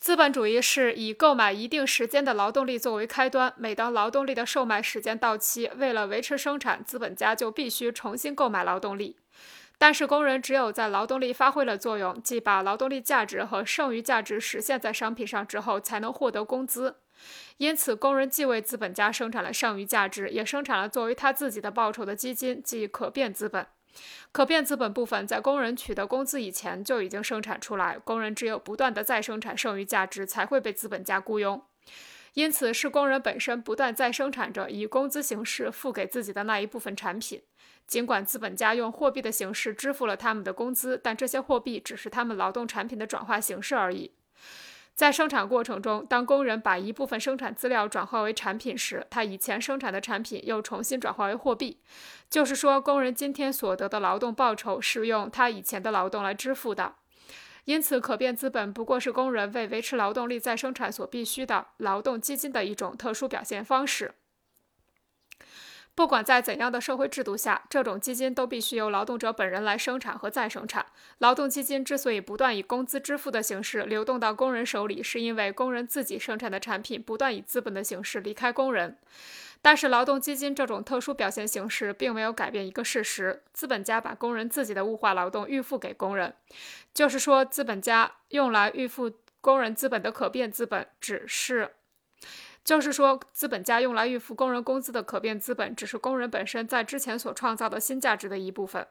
资本主义是以购买一定时间的劳动力作为开端，每当劳动力的售卖时间到期，为了维持生产，资本家就必须重新购买劳动力。但是工人只有在劳动力发挥了作用，即把劳动力价值和剩余价值实现在商品上之后，才能获得工资。因此，工人既为资本家生产了剩余价值，也生产了作为他自己的报酬的基金，即可变资本。可变资本部分在工人取得工资以前就已经生产出来，工人只有不断的再生产剩余价值，才会被资本家雇佣。因此，是工人本身不断再生产着以工资形式付给自己的那一部分产品。尽管资本家用货币的形式支付了他们的工资，但这些货币只是他们劳动产品的转化形式而已。在生产过程中，当工人把一部分生产资料转化为产品时，他以前生产的产品又重新转化为货币。就是说，工人今天所得的劳动报酬是用他以前的劳动来支付的。因此，可变资本不过是工人为维持劳动力再生产所必需的劳动基金的一种特殊表现方式。不管在怎样的社会制度下，这种基金都必须由劳动者本人来生产和再生产。劳动基金之所以不断以工资支付的形式流动到工人手里，是因为工人自己生产的产品不断以资本的形式离开工人。但是劳动基金这种特殊表现形式并没有改变一个事实：资本家把工人自己的物化劳动预付给工人。就是说，资本家用来预付工人资本的可变资本只是工人工资的可变资本只是工人本身在之前所创造的新价值的一部分。